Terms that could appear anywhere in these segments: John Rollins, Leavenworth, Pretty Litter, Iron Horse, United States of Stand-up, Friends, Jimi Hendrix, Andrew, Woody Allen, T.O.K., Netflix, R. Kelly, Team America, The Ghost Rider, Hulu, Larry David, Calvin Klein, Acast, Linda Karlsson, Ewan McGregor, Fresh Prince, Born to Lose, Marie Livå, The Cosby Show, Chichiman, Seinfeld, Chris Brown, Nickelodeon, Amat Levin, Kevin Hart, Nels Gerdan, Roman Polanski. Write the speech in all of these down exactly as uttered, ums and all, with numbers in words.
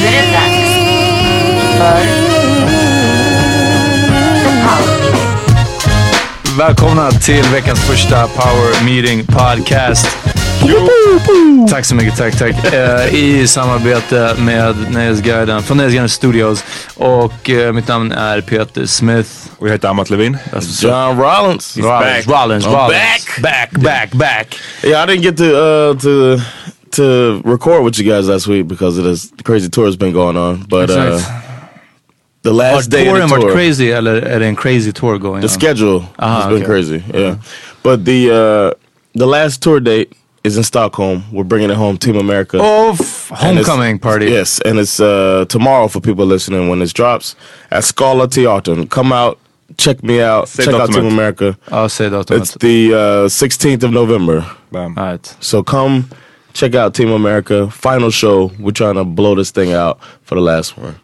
Nu är det dags för The Power Meeting. Välkomna till veckans första Power Meeting Podcast. Tack så mycket, tack, tack. I samarbete med Nels Gerdan från Nels Gerdan Studios. Och mitt namn är Peter Smith. Och jag heter Amat Levin. John Rollins. Rollins, Rollins, Rollins. Back, back, back. Yeah, I didn't get to... Uh, to... to record with you guys last week because of this crazy tour has been going on, but uh, the last day of the tour crazy and a crazy tour going the on. Schedule uh-huh, has okay. been crazy yeah. yeah but the uh, the last tour date is in Stockholm. We're bringing it home, Team America. Oh, f- homecoming party. Yes, and it's uh, tomorrow for people listening when this drops at Skala Teatern. Come out, check me out, say check out Team America. I'll say that it's the uh, sixteenth of November. Bam. All right, so come check out Team America. Final show. We're trying to blow this thing out for the last one.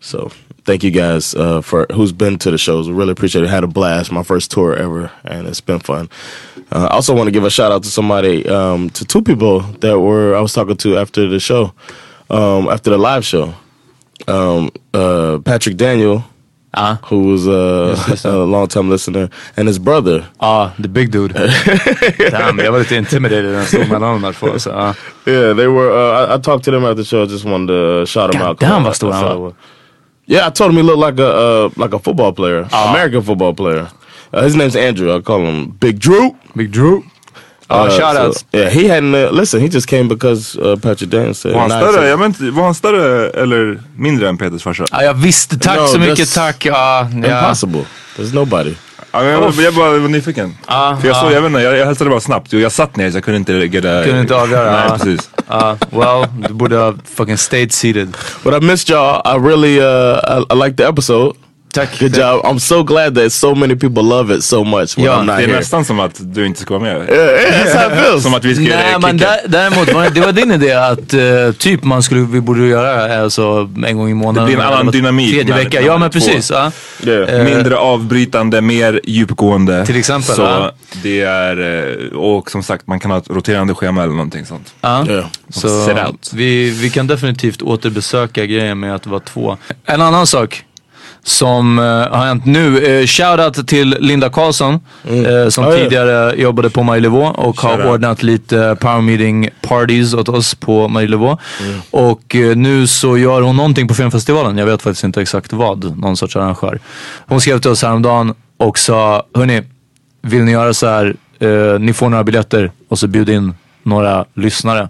So thank you guys uh, for who's been to the shows. We really appreciate it. I had a blast. My first tour ever, and it's been fun. Uh, I also want to give a shout out to somebody, um, to two people that were I was talking to after the show, um, after the live show. Um, uh, Patrick Daniel, uh-huh. who was uh, yes, yes, a long-time listener, and his brother. Ah, uh, the big dude. Damn, I was intimidated and so my own that for so. Uh. Yeah, they were uh, I, I talked to them after the show. I just wanted to shout them out. Damn, was the Yeah, I told him he looked like a uh, like a football player. Uh. American football player. Uh, his name's Andrew. I call him Big Drew. Big Drew. Uh, uh, shout outs. So, yeah, he hadn't uh, listen, he just came because uh, Patrick Daniel said. Var han större? Jag menar, var han större eller mindre än Peters farsa? Ja, jag visste. Tack no, så mycket, tack. Uh, yeah. Impossible. There's nobody. Ja, men jag, var, jag bara var nyfiken. Ah, för jag såg, ah. jag vet inte, jag, jag hälsade bara snabbt. Jag satt ner så jag kunde inte lägga... Kunde inte avgöra. Nej, ah. precis. Uh, well, du borde ha fucking stayed seated. But I missed y'all. I really, uh, I, I liked the episode. Tack. Good job. I'm so glad that so many people love it so much when ja, I'm not here. Det är nästan som att du inte ska vara med. Yeah, som att vi ska Nej, kicka. Men där, däremot, var det, det var din idé att uh, typ man skulle, vi borde göra alltså, en gång i månaden. Det blir en annan dynamik. Tredje vecka. Ja, men precis. Uh, yeah. Mindre avbrytande, mer djupgående. Till exempel. Så uh. det är, och som sagt, man kan ha ett roterande schema eller någonting sånt. Uh. Yeah. Så so, vi, vi kan definitivt återbesöka grejen med att vara två. En annan sak som uh, har hänt nu. Uh, shoutout till Linda Karlsson mm. uh, som oh, tidigare yeah. jobbade på Marie Livå och shoutout. Har ordnat lite power meeting parties åt oss på Marie Livå. Mm. Och uh, nu så gör hon någonting på filmfestivalen. Jag vet faktiskt inte exakt vad. Någon sorts arrangör. Hon skrev till oss häromdagen och sa: hörni, vill ni göra så här? Uh, ni får några biljetter och så bjud in några lyssnare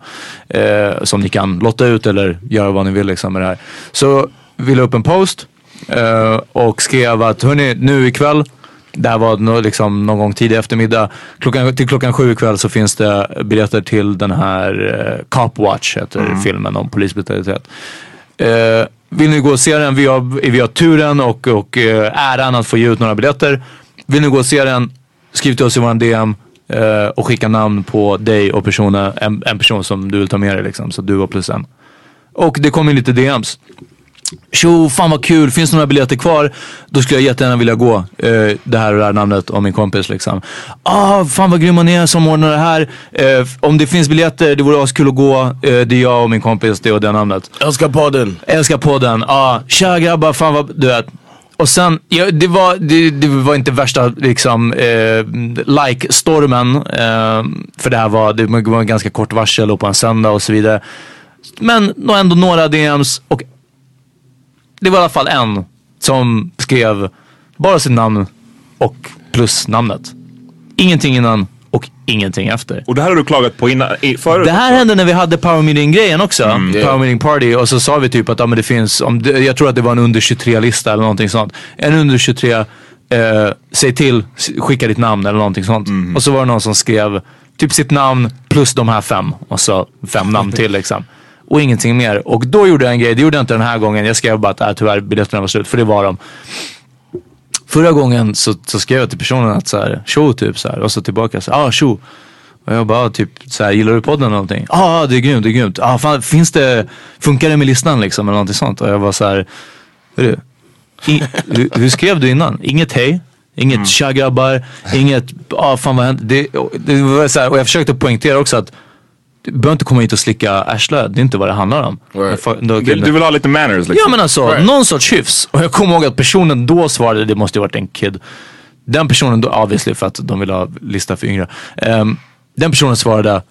uh, som ni kan lotta ut eller göra vad ni vill liksom, med det här. Så vi la upp en post Uh, och skrev att hörni, nu ikväll, det här var no, liksom, någon gång tidig eftermiddag klockan, till klockan sju ikväll så finns det biljetter till den här uh, Copwatch heter mm. filmen om polisbrutalitet. uh, Vill ni gå och se den? Vi har, vi har turen och, och uh, äran att få ge ut några biljetter. Vill ni gå och se den? Skriv till oss i vår D M uh, och skicka namn på dig och personer, en, en person som du vill ta med dig liksom, så du var plus en. Och det kom in lite D Ms. Tjo, fan vad kul, finns några biljetter kvar? Då skulle jag jättegärna vilja gå. eh, Det här och det här namnet om min kompis liksom. Ah, fan vad grym man är som ordnar det här. eh, Om det finns biljetter, det vore askul att gå. eh, Det är jag och min kompis, det och det namnet. Älskar podden. Älskar podden, ah, tja grabbar, fan vad, du vet. Och sen, ja, det, var, det, det var inte värsta liksom, eh, like-stormen. eh, För det här var, det var en ganska kort varsel och på en söndag och så vidare. Men ändå några D Ms. Och det var i alla fall en som skrev bara sitt namn och plus namnet. Ingenting innan och ingenting efter. Och det här har du klagat på innan förut? Det här hände när vi hade power meeting-grejen också. Mm, yeah. Power meeting party. Och så sa vi typ att ja, men det finns, om det, jag tror att det var en under tjugotre-lista eller någonting sånt. En under tjugotre, eh, säg till, skicka ditt namn eller någonting sånt. Mm. Och så var det någon som skrev typ sitt namn plus de här fem. Och så fem namn till liksom. Och ingenting mer. Och då gjorde jag en grej. Det gjorde jag inte den här gången. Jag skrev bara att äh, tyvärr biljetterna var slut. För det var de. Förra gången så, så skrev jag till personen att så här, tjo typ så här. Och så tillbaka så här, ah tjo. Och jag bara typ så här, gillar du podden eller någonting? Ja, ah, det är grymt, det är grymt. Ah, fan, finns det, funkar det med listan liksom eller någonting sånt? Och jag var så här, hur, hur, hur skrev du innan? Inget hej. Inget mm. tja grabbar. Inget, ah fan vad hände? Det, det var så här, och jag försökte poängtera också att du behöver inte komma hit och slicka ärslöd. Det är inte vad det handlar om. Right. Fa- då, du, du vill ha lite manners liksom. Ja men alltså, right. någon sorts hyfs. Och jag kommer ihåg att personen då svarade, det måste ju varit en kid. Den personen då, obviously för att de vill ha lista för yngre. Um, den personen svarade,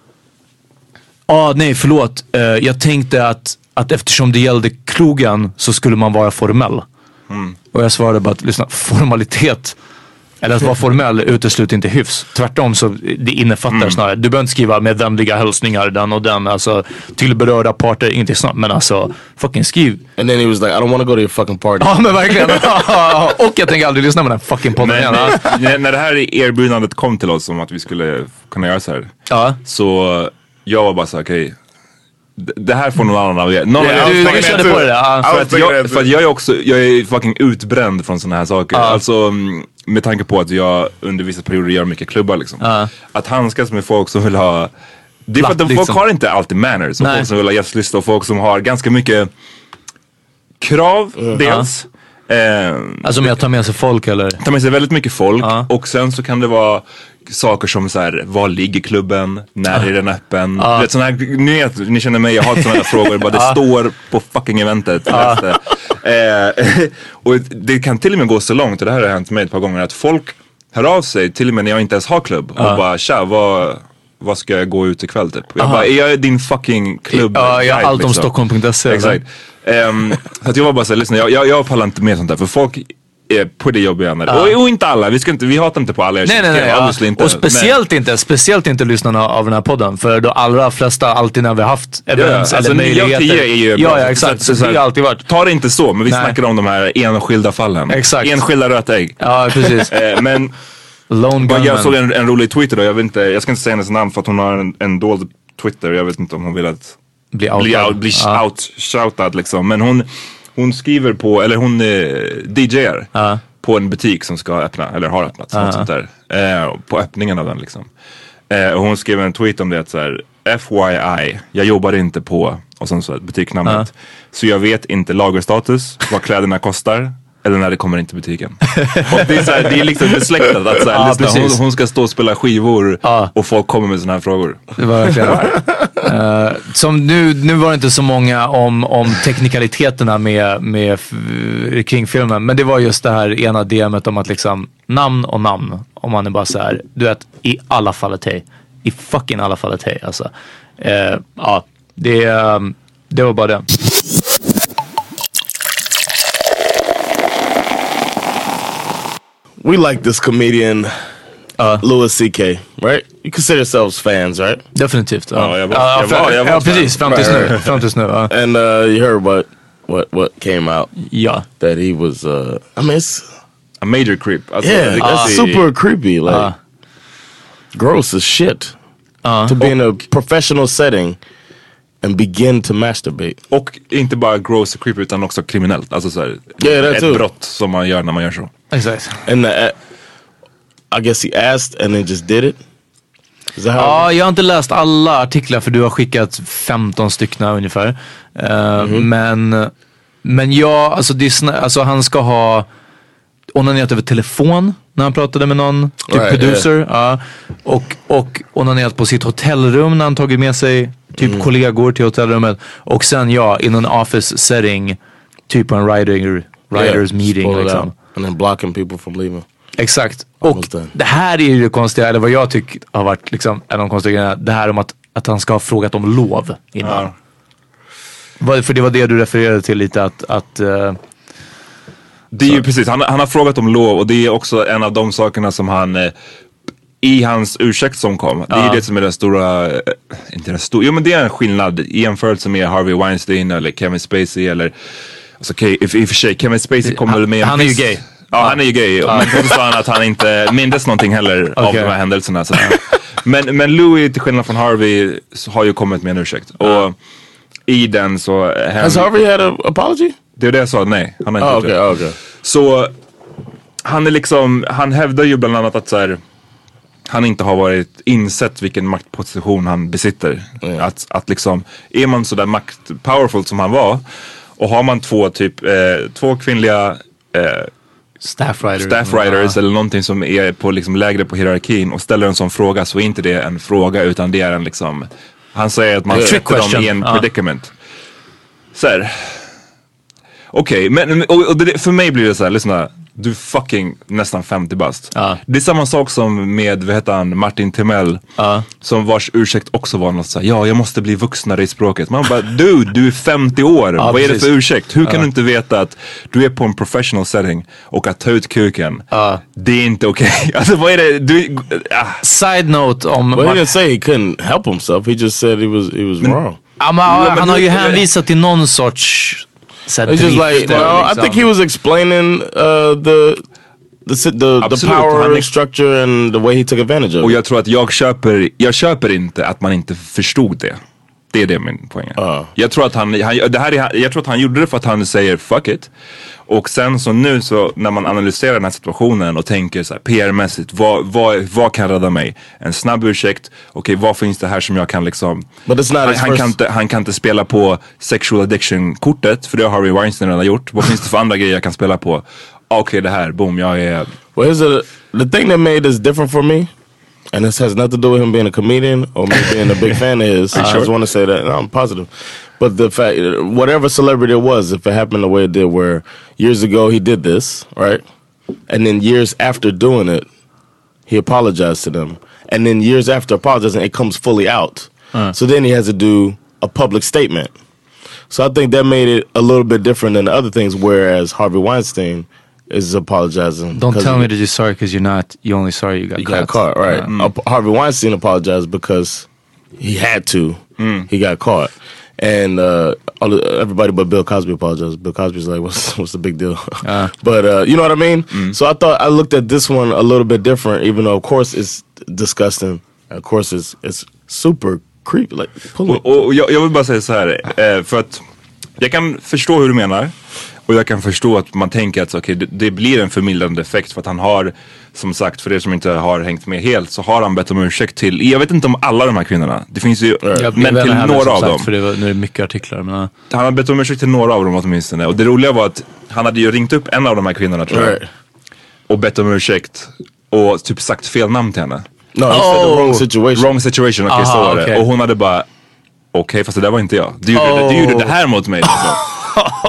ah nej förlåt, uh, jag tänkte att, att eftersom det gällde krogen så skulle man vara formell. Mm. Och jag svarade bara att lyssna, formalitet eller att vara formell utesluter inte hyfs. Tvärtom så det innefattar mm. snarare. Du behöver inte skriva med vänliga hälsningar den och den. Alltså till berörda parter. Inte snabbt men alltså fucking skriv. And then he was like I don't want to go to your fucking party. Ja men verkligen. Och jag tänker aldrig lyssna med den fucking podden igen. När, när det här erbjudandet kom till oss om att vi skulle kunna göra så här. Ja. Så jag var bara så okej. Okay. Det här får någon annan av er. Någon yeah, du, du körde på det där. För att, jag, för att jag är också, jag är fucking utbränd från såna här saker. Uh. Alltså med tanke på att jag under vissa perioder gör mycket klubbar liksom. Uh. Att handskas med folk som vill ha, det är för att de folk har inte alltid manners. Och folk som vill ha gästlista och folk som har ganska mycket krav uh. dels. Uh. Alltså om jag tar med sig folk eller? Tar med sig väldigt mycket folk. Uh. Och sen så kan det vara saker som så här, var ligger klubben? När uh. är den öppen? Uh. Vet, sån här, ni, vet, ni känner mig, jag har sådana här frågor. Bara, det uh. står på fucking eventet. Uh. Eh, och det kan till och med gå så långt, och det här har hänt mig ett par gånger, att folk hör av sig till och med när jag inte ens har klubb. Uh. Och bara, tja, vad, vad ska jag gå ut ikväll typ? Jag uh. bara, är jag din fucking klubb? Uh, ja, allt om liksom. Stockholm punkt se. Exakt. Um, så att jag var bara så här, lyssna, jag, jag, jag pallar inte med sånt där, för folk på det jobbiga andra. Ja. Och, och inte alla, vi, ska inte, vi hatar inte på alla. Nej, nej, nej, ja. inte, och speciellt nej. inte speciellt inte lyssnarna av den här podden, för de allra flesta alltid när vi har haft events ja, alltså, eller möjligheter. Är ju ja, ja, exakt. Så, så, så, det har alltid varit. Ta det inte så, men vi nej. snackar om de här enskilda fallen. Exakt. Enskilda rötägg. Ja, precis. Men jag såg en, en rolig tweet då. Jag, vet inte, jag ska inte säga hennes namn för att hon har en, en dold Twitter. Jag vet inte om hon vill att bli out, bli out, bli ja. out shoutad liksom. Men hon Hon skriver på, eller hon D J:ar uh. på en butik som ska öppna, eller har öppnat, uh. något sånt där. Eh, på öppningen av den liksom. Eh, och hon skrev en tweet om det, att så här, F Y I, jag jobbar inte på, och sen så här, butiknamnet. Uh. Så jag vet inte lagerstatus, vad kläderna kostar, eller när det kommer in till butiken. Och det är, så här, det är liksom besläktat att så här, ah, lyssna, hon, hon ska stå och spela skivor ah. och folk kommer med såna här frågor. Det var verkligen. uh, som nu, nu var det inte så många om, om teknikaliteterna med, med, f- kring filmen, men det var just det här ena D M:et om att liksom namn och namn, om man är bara så här, du vet, i alla fallet hej. I fucking alla fallet hej, alltså. Uh, ja, det, um, det var bara det. We like this comedian, uh, Louis C K, right? You consider yourselves fans, right? Definitivt. Uh. Oh, yeah, but, uh, yeah, yeah, yeah, precis. Fram tills nu. Fram tills nu. Uh. And uh, you heard what, what, what came out? Yeah. That he was, uh, I mean, it's a major creep. I yeah, uh, super creepy, like uh, gross as shit uh, to be oh. in a professional setting. And begin to masturbate. Och inte bara gross och creepy, utan också kriminellt. Alltså såhär, yeah, ett too. brott som man gör när man gör så. Exakt. And the, I guess he asked and then just did it. Ja, jag har inte läst alla artiklar, för du har skickat femton stycken ungefär. Uh, mm-hmm. Men Men jag, alltså, Disney, alltså han ska ha onanerat över telefon när han pratade med någon, typ right, producer. Yeah. Uh, och och onanerat på sitt hotellrum när han tagit med sig typ mm. kollegor till hotellrummet. Och sen ja, in an office setting, typ en writer, writers yeah, meeting liksom. And then blocking people from leaving. Exakt. Almost. Och done. Det här är ju det konstiga, eller vad jag tycker har varit liksom en av de konstiga grejerna. Det här om att, att han ska ha frågat om lov innan. Ah. För det var det du refererade till lite, att... att uh, det är så. Ju precis, han, han har frågat om lov, och det är också en av de sakerna som han... Eh, i hans ursäkt som kom. Det är uh. det som är den stora... Inte den stora... Jo, men det är en skillnad i jämförelse med Harvey Weinstein eller Kevin Spacey eller... Alltså, okay, if, if, if, Kevin Spacey kommer med... Han är ju gay. Ja, han är ju gay. Uh. Men då sa han att han inte mindes någonting heller okay. av de här händelserna. Så. Men, men Louis, till skillnad från Harvey, har ju kommit med en ursäkt. Uh. Och i den så... Hen... Has Harvey had an apology? Det är det jag sa. Nej, han har inte oh, okay, det. Okay. Så han är liksom... Han hävdar ju bland annat att så här... han inte har varit insett vilken maktposition han besitter. Mm. Att, att liksom, är man så där makt powerful som han var, och har man två typ eh, två kvinnliga eh, staff writers, staff writers eller någonting som är på liksom lägre på hierarkin, och ställer en sån fråga, så är inte det en fråga, utan det är en liksom, han säger att man sätter dem i en uh. predicament. Så här. Okej, okay, men och, och det, för mig blir det så här, lyssna. Du fucking nästan femtio bast. Uh. Det är samma sak som med, vad heter han, Martin Timell. Uh. Som vars ursäkt också var något så här, ja, jag måste bli vuxnare i språket. Man bara, du, du är femtio år. Uh, vad precis. Är det för ursäkt? Hur uh. kan du inte veta att du är på en professional setting och att ta ut kuken? Uh. Det är inte okej. Okay. Alltså, vad är det? Du, ah. Side note om... Well, he didn't say he couldn't help himself. He just said he was, he was wrong. Men, um, ja, han har ju hänvisat till någon sorts... It's just like, well, I think he was explaining uh, the the the, the power structure and the way he took advantage of. Och jag tror att jag köper jag köper inte att man inte förstod det. Det är det min poäng. Uh. Jag tror att han, han det här är, jag tror att han gjorde det för att han säger fuck it. Och sen så nu så när man analyserar den här situationen och tänker så här P R-mässigt, vad vad vad kan rädda mig? En snabb ursäkt. Okej, okay, vad finns det här som jag kan liksom han, han kan inte han kan inte spela på sexual addiction-kortet, för det har Harvey Weinstein redan gjort. Vad finns det för andra grejer jag kan spela på? Okej, okay, det här, boom, jag är well, here's a, the thing that made this different for me. And this has nothing to do with him being a comedian or me being a big fan of his. I sure? just want to say that no, I'm positive. But the fact, whatever celebrity it was, if it happened the way it did, where years ago he did this, right? And then years after doing it, he apologized to them. And then years after apologizing, it comes fully out. Uh. So then he has to do a public statement. So I think that made it a little bit different than the other things, whereas Harvey Weinstein is apologizing. Don't tell me that you're sorry because you're not. You only sorry you got you caught. You got caught, right. Yeah. Mm. Uh, Harvey Weinstein apologized because he had to. Mm. He got caught. And uh, everybody but Bill Cosby apologized. Bill Cosby's like, what's, what's the big deal? Uh. But uh, you know what I mean? Mm. So I thought I looked at this one a little bit different, even though, of course, it's disgusting. Of course, it's, it's super creepy. Like, och, och jag, jag vill bara säga så här, eh, för att jag kan förstå hur du menar. Och jag kan förstå att man tänker att okay, det, det blir en förmildrande effekt för att han har, som sagt, för er som inte har hängt med helt, så har han bett om ursäkt till, jag vet inte om alla de här kvinnorna, det finns ju, jag men till några sagt, av dem. För det var, nu är det mycket artiklar. Men... Han har bett om ursäkt till några av dem åtminstone. Och det roliga var att han hade ju ringt upp en av de här kvinnorna, tror jag. Right. Och bett om ursäkt. Och typ sagt fel namn till henne. No, oh, wrong situation. Wrong situation, okej okay, så var okay. det. Och hon hade bara, okej okay, fast det där var inte jag. Du gjorde, oh. du gjorde det här mot mig.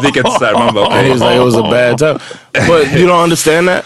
Vilket såhär, man bara, okay. He's like, it was a bad time. But you don't understand that?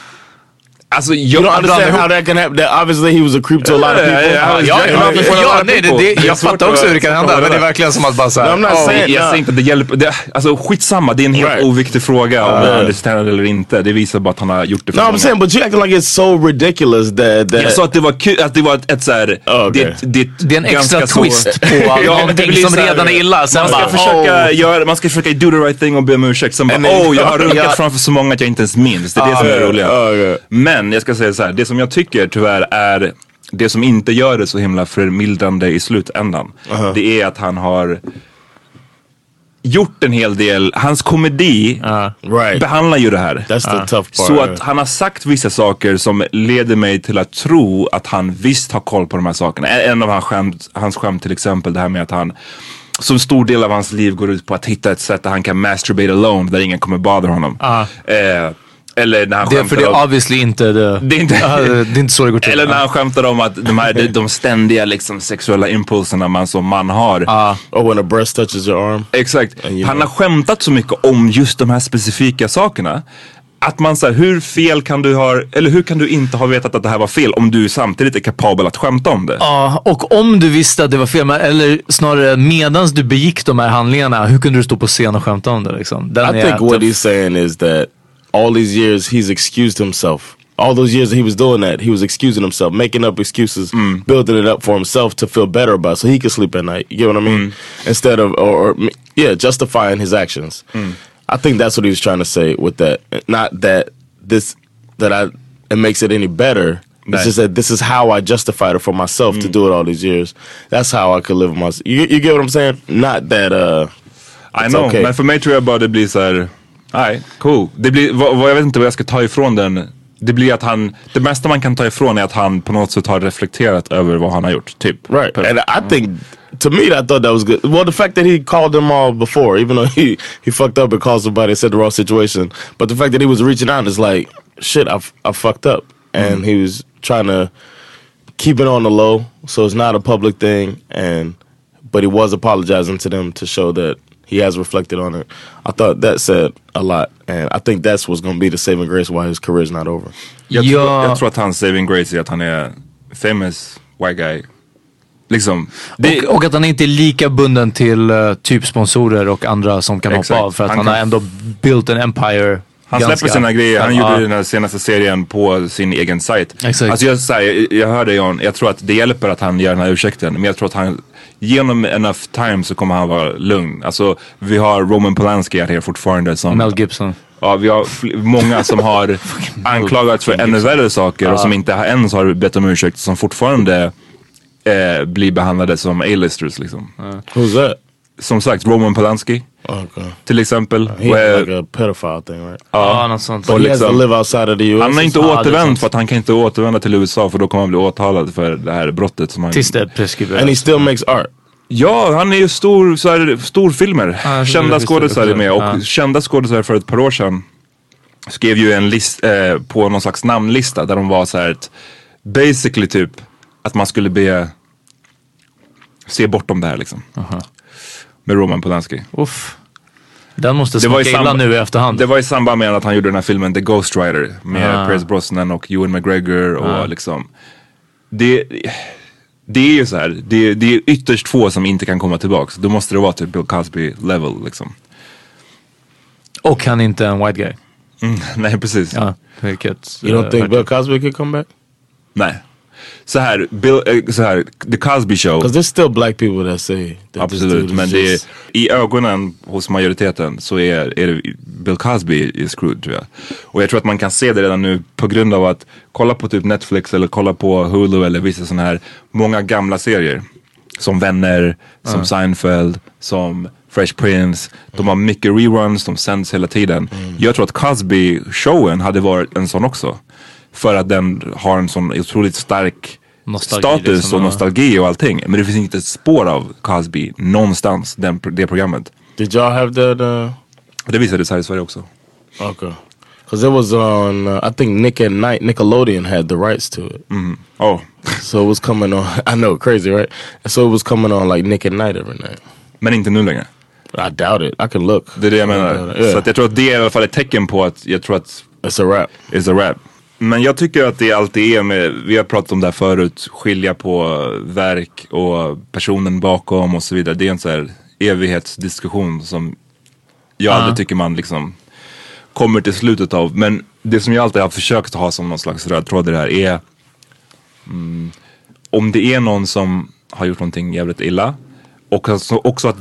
Alltså, jag, you don't understand how that can happen? That obviously he was a creep to a lot of people. Yeah, yeah, yeah, yeah. Ja, nej, det, det, jag fattar också hur det kan hända. Men det är verkligen som att bara såhär. No, oh, jag säger inte att det hjälper. Det, alltså skitsamma, det är en helt right. oviktig fråga om uh, man understand eller inte. Det visar bara att han har gjort det för no, många. No, I'm saying, but you acting like it's so ridiculous that... that... Jag sa att det var kul, att det var ett, ett såhär... Oh, okay. det, det, det är en extra twist på någonting som redan är illa. Sen man, ska bara, försöka oh. göra, man ska försöka do the right thing och be om ursäkt. Sen bara, åh, jag har runkat framför så många att jag inte ens minns. Det är det som är roligt. Men jag ska säga så här, det som jag tycker tyvärr är det som inte gör det så himla förmildrande i slutändan. Uh-huh. Det är att han har gjort en hel del, hans komedi uh-huh. right. behandlar ju det här. That's the uh-huh. tough part. Så att han har sagt vissa saker som leder mig till att tro att han visst har koll på de här sakerna. En av hans skämt, hans skämt till exempel, det här med att han som stor del av hans liv går ut på att hitta ett sätt där han kan masturbate alone, där ingen kommer bother honom. Uh-huh. Eh, Eller när han det är för det om, obviously inte det, det, är inte, det är inte så det går till. Eller när han skämtar om att de, här, de ständiga liksom, sexuella impulserna man som man har. Uh, oh, when a breast touches your arm. Exakt. Han know. har skämtat så mycket om just de här specifika sakerna. Att man säger, hur fel kan du ha, eller hur kan du inte ha vetat att det här var fel om du samtidigt är kapabel att skämta om det? Ja, och om du visste att det var fel, eller snarare medans du begick de här handlingarna, hur kunde du stå på scen och skämta om det? Liksom? Den I är, think what typ, he's saying is that all these years he's excused himself. All those years that he was doing that, he was excusing himself, making up excuses, mm. building it up for himself to feel better about it so he could sleep at night. You get what I mean? Mm. Instead of, or, or, yeah, justifying his actions. Mm. I think that's what he was trying to say with that. Not that this, that I, it makes it any better. It's right. just that this is how I justified it for myself mm. to do it all these years. That's how I could live with myself. You, you get what I'm saying? Not that, uh, I know, okay. Men för mig tror jag bara det blir så här... Nej, cool. Det blir, vad, vad, jag vet inte vad jag ska ta ifrån den. Det blir att han, det mesta man kan ta ifrån är att han på något sätt har reflekterat över vad han har gjort, typ. Right. And I think, to me, I thought that was good. Well, the fact that he called them all before, even though he, he fucked up and called somebody and said the wrong situation. But the fact that he was reaching out is like, shit, I, I fucked up. And mm. he was trying to keep it on the low, so it's not a public thing. And but he was apologizing to them to show that he has reflected on it. I thought that said a lot. And I think that's what's going to be the saving grace why his career is not over. Jag tror, ja. jag tror att hans saving grace är att han är famous white guy. Liksom. Det, och, och att han inte är lika bunden till uh, typ sponsorer och andra som kan exakt. hoppa av. För att han, han har ändå built an empire. Han ganska, släpper sina grejer. Han gjorde uh, den här senaste serien på sin egen sajt. Exakt. Alltså jag, så här, jag, jag hörde John. Jag tror att det hjälper att han gör den här ursäkten. Men jag tror att han... Genom enough time så kommer han vara lugn. Alltså vi har Roman Polanski här fortfarande som Mel Gibson. Ja, vi har fl- många som har anklagats för ännu värre saker uh. och som inte ens har bett om ursäkt, som fortfarande eh, blir behandlade som A-listers liksom. Uh. Who's that? Som sagt, Roman Polanski. Okay. Till exempel. Uh, he's where, like a pedophile thing, right? Ja, något sånt. But he has to live outside of the U S. Han har inte ah, återvänt för att han kan inte återvända till U S A för då kommer han bli åtalad för det här brottet som han... Tills det preskriberas. And he still makes art. Ja, han är ju stor, så här, storfilmer. Ah, kända skådespelare med. Och ah. kända skådespelare för ett par år sedan skrev ju en list eh, på någon slags namnlista där de var så här ett, basically typ att man skulle be se bortom det här liksom. Aha. Med Roman Polanski. Uff. Den måste smaka illa nu i efterhand. Det var i samband med att han gjorde den här filmen The Ghost Rider med ah. Pierce Brosnan och Ewan McGregor och ah. liksom det, det är ju så här det, det är ytterst få som inte kan komma tillbaka. Då måste det vara typ Bill Cosby level liksom. Och han är inte en white guy. Mm, nej, precis. Ja, vilket, you don't uh, think Bill Cosby could come back? Nej. Så här, Bill, så här, The Cosby Show. Because there's still black people that say that. Absolut, men det är, i ögonen hos majoriteten så är, är det Bill Cosby är screwed, tror jag. Och jag tror att man kan se det redan nu på grund av att kolla på typ Netflix eller kolla på Hulu eller vissa sådana här många gamla serier. Som Vänner, som mm. Seinfeld, som Fresh Prince. De har mycket reruns, de sänds hela tiden. Mm. Jag tror att Cosby-showen hade varit en sån också. För att den har en sån otroligt stark nostalgi, status liksom, och nostalgi och allting. Men det finns inte ett spår av Cosby någonstans, den, det programmet. Did y'all have that? Uh... Det visades här i Sverige också. Okay. Because it was on, uh, I think Nick and Night, Nickelodeon had the rights to it. Mm. Oh. So it was coming on, I know, crazy right? So it was coming on like Nick and Night every night. Men inte nu längre. I doubt it, I can look. Det är det jag menar. Yeah. Så att jag tror att det är i alla fall ett tecken på att jag tror att... It's a wrap. It's a wrap. Men jag tycker att det alltid är med, vi har pratat om det här förut, skilja på verk och personen bakom och så vidare. Det är en så här evighetsdiskussion som jag uh-huh. aldrig tycker man liksom kommer till slutet av. Men det som jag alltid har försökt ha som någon slags röd tråd i det här är mm, om det är någon som har gjort någonting jävligt illa och alltså också att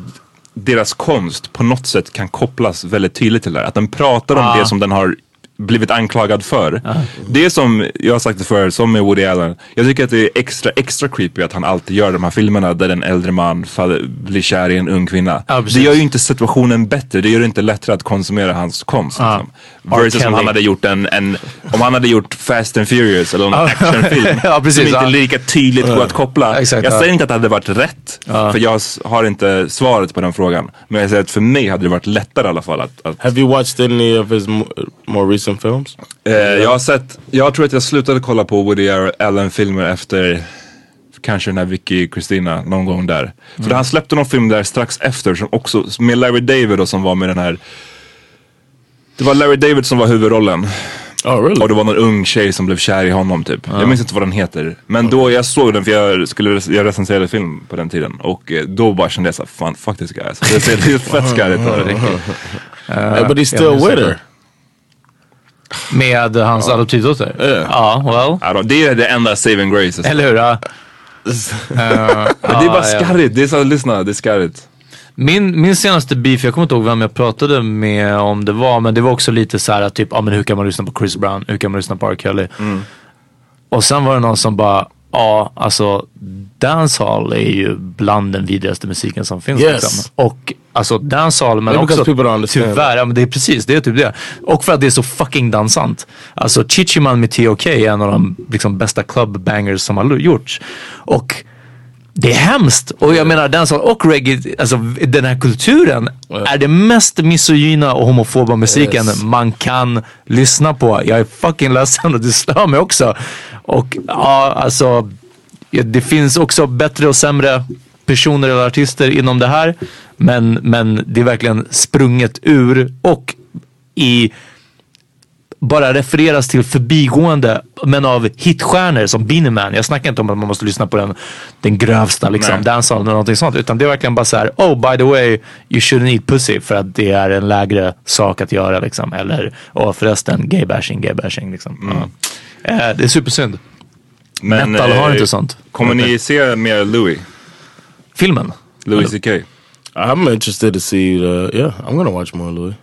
deras konst på något sätt kan kopplas väldigt tydligt till det här. Att den pratar om uh-huh. det som den har blivit anklagad för. Ah. Det som jag har sagt det för, som med Woody Allen, jag tycker att det är extra, extra creepy att han alltid gör de här filmerna där en äldre man faller, blir kär i en ung kvinna. Ah, det gör ju inte situationen bättre. Det gör det inte lättare att konsumera hans konst. Ah. Liksom. Versus om han hade gjort en, en om han hade gjort Fast and Furious eller en ah. actionfilm ja, precis, som ah. inte lika tydligt går att koppla. Exakt, jag säger ah. inte att det hade varit rätt ah. för jag har inte svaret på den frågan. Men jag säger att för mig hade det varit lättare i alla fall att, att... Have you watched any of his more recent films? Eh, jag har sett, jag tror att jag slutade kolla på Woody Allen-filmer efter kanske den här Vicky Christina någon gång där. Mm. För han släppte någon film där strax efter som också med Larry David då, som var med den här. Det var Larry David som var huvudrollen. Oh, really? Och det var någon ung tjej som blev kär i honom typ. Ah. Jag minns inte vad den heter. Men okay. då jag såg den för jag skulle jag recenserade film på den tiden och då bara kände jag så fan faktiskt guys. Det ser lite fett skarpt ut. But he's still with her. Med hans ja. adoptivdotter. Yeah. Ja, well. Det är det enda saving grace. Eller hur? Uh, det är bara skarrigt. Det är så, lyssna, det är skarrigt. Min, min senaste beef, jag kommer inte ihåg vem jag pratade med om det var, men det var också lite så här typ, ja ah, men hur kan man lyssna på Chris Brown? Hur kan man lyssna på R. Kelly? Mm. Och sen var det någon som bara, ja ah, alltså dancehall är ju bland den vidrigaste musiken som finns. Yes. Liksom. Och alltså dancehall, men också tyvärr, ja, men det är precis, det är typ det. Och för att det är så fucking dansant. Alltså Chichiman med T O K är en av de liksom, bästa clubbangers som har gjorts. Och det är hemskt. Och jag menar dancehall och reggae, alltså den här kulturen är det mest misogyna och homofoba musiken yes. man kan lyssna på. Jag är fucking ledsen och det slår mig också. Och ja, alltså det finns också bättre och sämre personer eller artister inom det här, men, men det är verkligen sprunget ur och i bara refereras till förbigående men av hitstjärnor som Bineman. Jag snackar inte om att man måste lyssna på den, den grövsta liksom, dansaren eller någonting sånt, utan det är verkligen bara så här: oh by the way you shouldn't eat pussy för att det är en lägre sak att göra liksom, eller oh, förresten gay bashing, gay bashing liksom. Mm. Ja. Det är supersynd. Men metal har eh, inte sånt. Kommer ni se mer Louis? Filmen? Louis C K. I'm interested to see the, yeah, I'm gonna watch more Louis.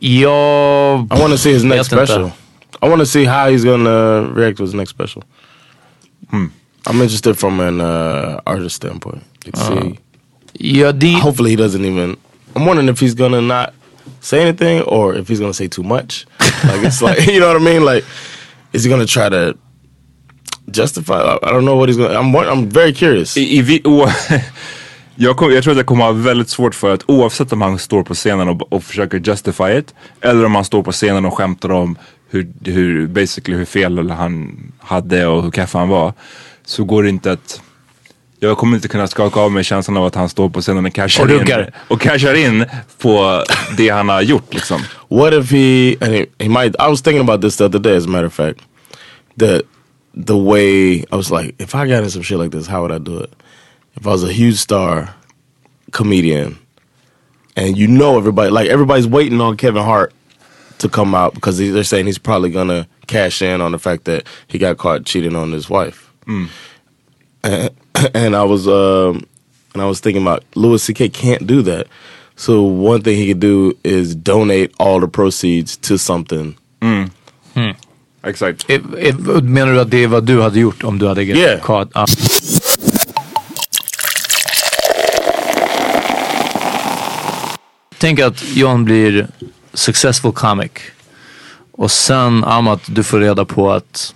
Yo, I want to see his next special. Inte. I want to see how he's gonna react to his next special. Hmm. I'm interested from an uh, artist standpoint. Let's uh, see. Yeah, the... Hopefully he doesn't even... I'm wondering if he's gonna not say anything or if he's gonna say too much. Like, it's like, you know what I mean? Like, is he gonna try to justify? I don't know what he's gonna... I'm, I'm very curious. I, I vi... Jag, kom, jag tror att jag kommer ha väldigt svårt för att oavsett om han står på scenen och, och försöker justify it eller om han står på scenen och skämtar om hur, hur, basically hur fel han hade och hur kaffe han var, så går det inte att... Jag kommer inte kunna skaka av mig känslan av att han står på scenen och cashar och in, och cashar in på det han har gjort liksom. What if he, he, he might... I was thinking about this the other day as a matter of fact. The, the way... I was like, if I got in some shit like this, how would I do it? If I was a huge star comedian and you know everybody, like everybody's waiting on Kevin Hart to come out because they're saying he's probably going to cash in on the fact that he got caught cheating on his wife. Mm. And, and I was um, and I was thinking about Louis C K can't do that. So one thing he could do is donate all the proceeds to something. Mm. Mm. Exakt. If, if, menar du att det är vad du hade gjort om du hade yeah. caught up? Tänk att John blir successful comic och sen Amat, du får reda på att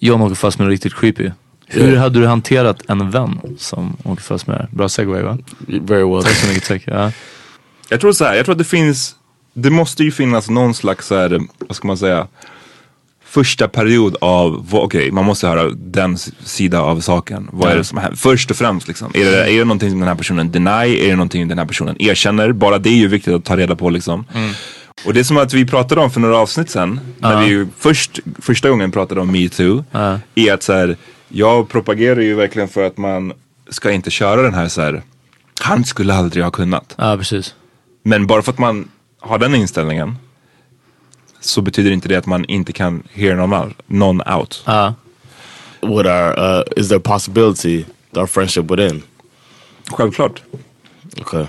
John åker fast med riktigt creepy. Hur yeah. hade du hanterat en vän som åker fast med det? Bra segway, va? Very well. Tack så mycket, tack. Ja. Jag tror så här, jag tror att det finns, det måste ju finnas någon slags så här, vad ska man säga, första period av, okej, okay, man måste höra den sida av saken. Vad är det som händer? Först och främst liksom. Är det, är det någonting som den här personen deny? Är det någonting den här personen erkänner? Bara det är ju viktigt att ta reda på liksom. Mm. Och det är som att vi pratade om för några avsnitt sen. När uh-huh. vi ju först, första gången pratade om Me Too. Uh-huh. Är att så här, jag propagerar ju verkligen för att man ska inte köra den här så här, han skulle aldrig ha kunnat. Ja, uh, precis. Men bara för att man har den inställningen så betyder inte det att man inte kan hear någon, någon out. Uh. Would our, uh, is there a possibility that our friendship would end? Självklart. Okay.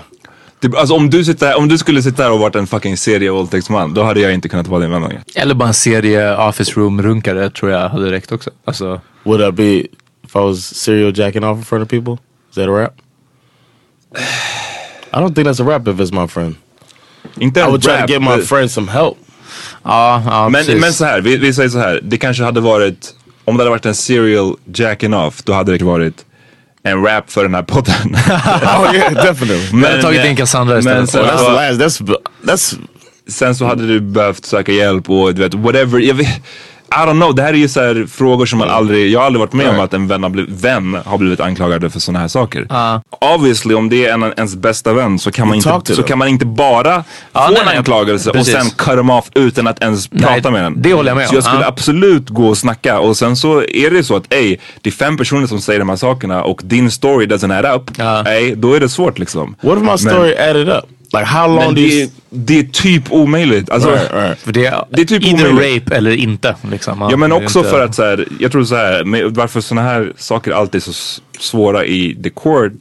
Det, alltså, om, du sitter, om du skulle sitta där och varit en fucking serievåldtäktsman, då hade jag inte kunnat vara din vän. Eller bara en serie office room-runkare tror jag hade räckt också. Alltså. Would that be if I was serial jacking off in front of people? Is that a rap? I don't think that's a rap if it's my friend. Inte I would rap, try to get my but... friend some help. Ja, ja, men, men så här, vi, vi säger så här, det kanske hade varit, om det hade varit en serial jacking off, då hade det varit en rap för den här podden. Oh yeah, definitely. Men, jag hade tagit in Cassandra istället. Men, oh, that's the last, that's, that's... Sen så hade du behövt söka hjälp och du vet, whatever, jag vet, I don't know, det här är ju så här frågor som man aldrig, jag har aldrig varit med right. om att en vän har blivit, vän har blivit anklagad för såna här saker. Uh. Obviously, om det är en, ens bästa vän så kan man, inte, så kan man inte bara uh, få nej, en anklagelse precis. Och sen cut them off utan att ens nej, prata med den. Det håller jag med om. Så jag skulle uh. absolut gå och snacka och sen så är det så att ey, det är fem personer som säger de här sakerna och din story doesn't add up, uh. ey, då är det svårt liksom. What if my story Men, added up? Like how long men det, är, det är typ omöjligt alltså, right, right. För det, är, det är typ either omöjligt. Rape eller inte liksom. Ja men också inte... för att så här, jag tror så här, med, varför såna här saker alltid är så svåra i the court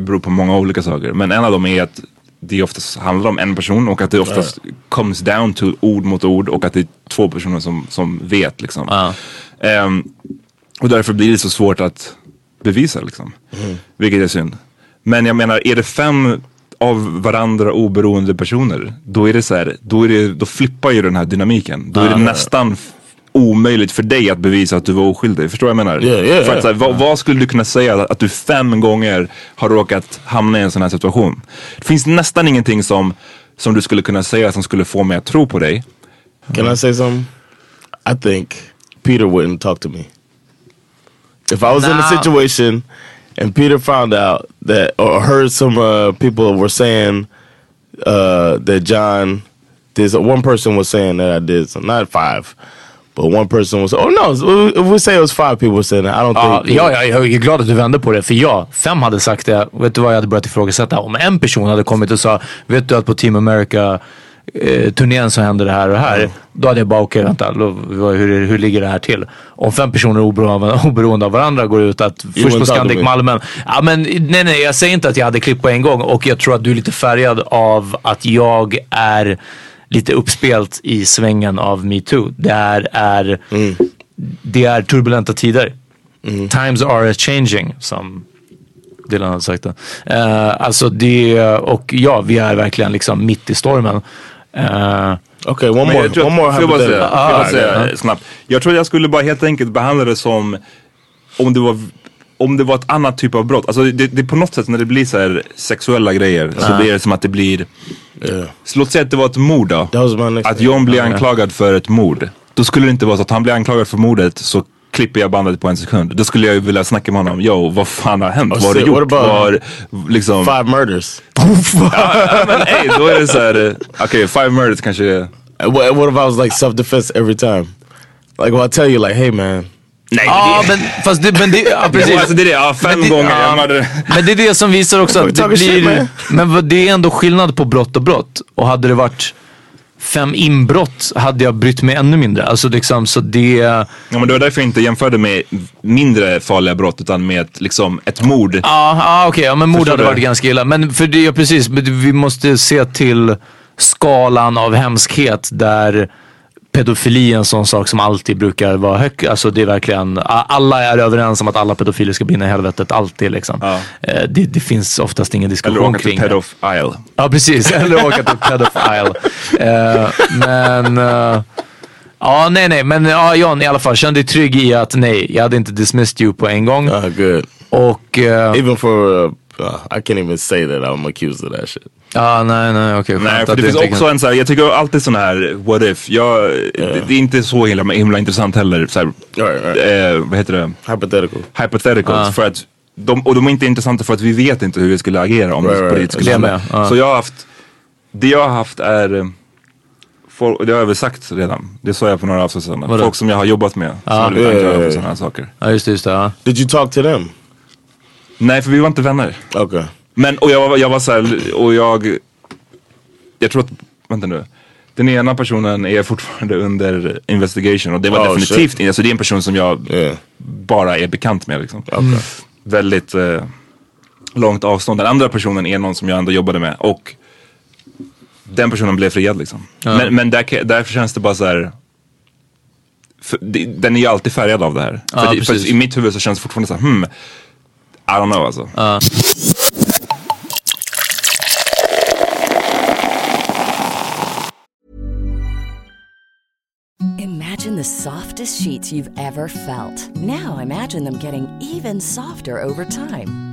beror på många olika saker. Men en av dem är att det oftast handlar om en person och att det oftast right. comes down to ord mot ord och att det är två personer som, som vet liksom. uh. um, Och därför blir det så svårt att bevisa liksom. Mm. Vilket är synd. Men jag menar, är det fem av varandra oberoende personer, då är det så här, då är det, då flippar ju den här dynamiken. Då är det uh-huh. nästan f- omöjligt för dig att bevisa att du var oskyldig. Förstår jag menar? Yeah, yeah, för att, så här, vad, vad skulle du kunna säga att, att du fem gånger har råkat hamna i en sån här situation? Det finns nästan ingenting som som du skulle kunna säga som skulle få mig att tro på dig. Can I say something? I think Peter wouldn't talk to me. If I was no. in a situation and Peter found out that, or heard some uh, people were saying uh, that John, this one person was saying that I did, so not five, but one person was, oh no, if we say it was five people saying that, I don't ja, think. Ja, ja, jag är glad att du vände på det, för jag, fem hade sagt det, vet du vad jag hade börjat ifrågasätta? Om en person hade kommit och sa, vet du att på Team America eh, turnén så händer det här och här, mm. då hade jag bara, okej, okay, vänta, då, hur, hur ligger det här till? Om fem personer oberoende, oberoende av varandra går ut att först Even på Scandic Malmen. Ja, men nej, nej, jag säger inte att jag hade klipp på en gång och jag tror att du är lite färgad av att jag är lite uppspelt i svängen av Me Too. Det är, är, mm. det är turbulenta tider. Mm. Times are changing, som Dylan hade sagt det. Uh, alltså det, och ja, vi är verkligen liksom mitt i stormen. Uh, Okej, okay, one more. Jag tror, one more jag bara säga, ah, jag bara säga ja. snabbt. Jag tror jag skulle bara helt enkelt behandla det som om det var, om det var ett annat typ av brott. Alltså det, det på något sätt när det blir så här sexuella grejer ah. så blir det som att det blir yeah. låt säga att det var ett mord då. Att John blir anklagad för ett mord. Då skulle det inte vara så att han blir anklagad för mordet så klipper jag bandet på en sekund. Då skulle jag ju vilja snacka med honom. Jo, vad fan har hänt? Vad har du gjort? Var, liksom... Five murders. Ja, men ej, då är det så här... Okej, okay, five murders kanske är... What, what if I was like self-defense every time? Like, well, I tell you like, hey man... Nej, ja, men fast det, men det, ja, precis. Alltså, det är det, ja, fem men det, gånger. Ja, det. Men det är det som visar också att det blir... Men det är ändå skillnad på brott och brott. Och hade det varit... fem inbrott hade jag brytt mig ännu mindre. Alltså liksom, så det... Ja, men det var därför jag inte jämförde med mindre farliga brott, utan med ett, liksom, ett mord. Ja, ah, ah, okej. Okay. Ja, men mord hade varit ganska illa. Men för det, ja, precis. Vi måste se till skalan av hemskhet, där pedofili är en sån sak som alltid brukar vara hög. Alltså det är verkligen... Alla är överens om att alla pedofiler ska bli in i helvetet. Alltid liksom. Ja. Det, det finns oftast ingen diskussion kring det. Eller åka till pedofile. Ja, precis. Eller åka till pedofile. uh, men... Uh, ja, nej, nej. Men ja, John i alla fall kände trygg i att nej, jag hade inte dismissed you på en gång. Uh, good. Och... Uh, even for... Uh... I can't even say that I'm accused of that shit. Ah, nej, nej, okej. Okay, nej, för det finns också kan... en så här, jag tycker alltid sån här what if, jag, yeah. det, det är inte så himla, himla intressant heller, så här, right, right. Eh, vad heter det? Hypothetical. Hypothetical, ah. för att de, och de är inte intressanta för att vi vet inte hur vi skulle agera om right, det right, right. skulle hända. Ah. Så jag har haft, det jag har haft är, folk, det har jag väl sagt redan, det sa jag på några avsnitt sedan, folk som jag har jobbat med, ah. som har blivit anklagade för sådana här saker. Ja, ah, just det, just det. Ah. Did you talk to them? Nej, för vi var inte vänner. Okej. Okay. Men, och jag, jag var så här, och jag... Jag tror att... Vänta nu. Den ena personen är fortfarande under investigation. Och det var oh, definitivt... Shit. Alltså det är en person som jag yeah. bara är bekant med. Liksom. Okay. Mm. Väldigt eh, långt avstånd. Den andra personen är någon som jag ändå jobbade med. Och den personen blev friad liksom. Mm. Men, men där, därför känns det bara så här... För, det, den är ju alltid färgad av det här. Ah, för, för i mitt huvud så känns det fortfarande så här... Hmm, I don't know alltså. Uh. Imagine the softest sheets you've ever felt. Now imagine them getting even softer over time.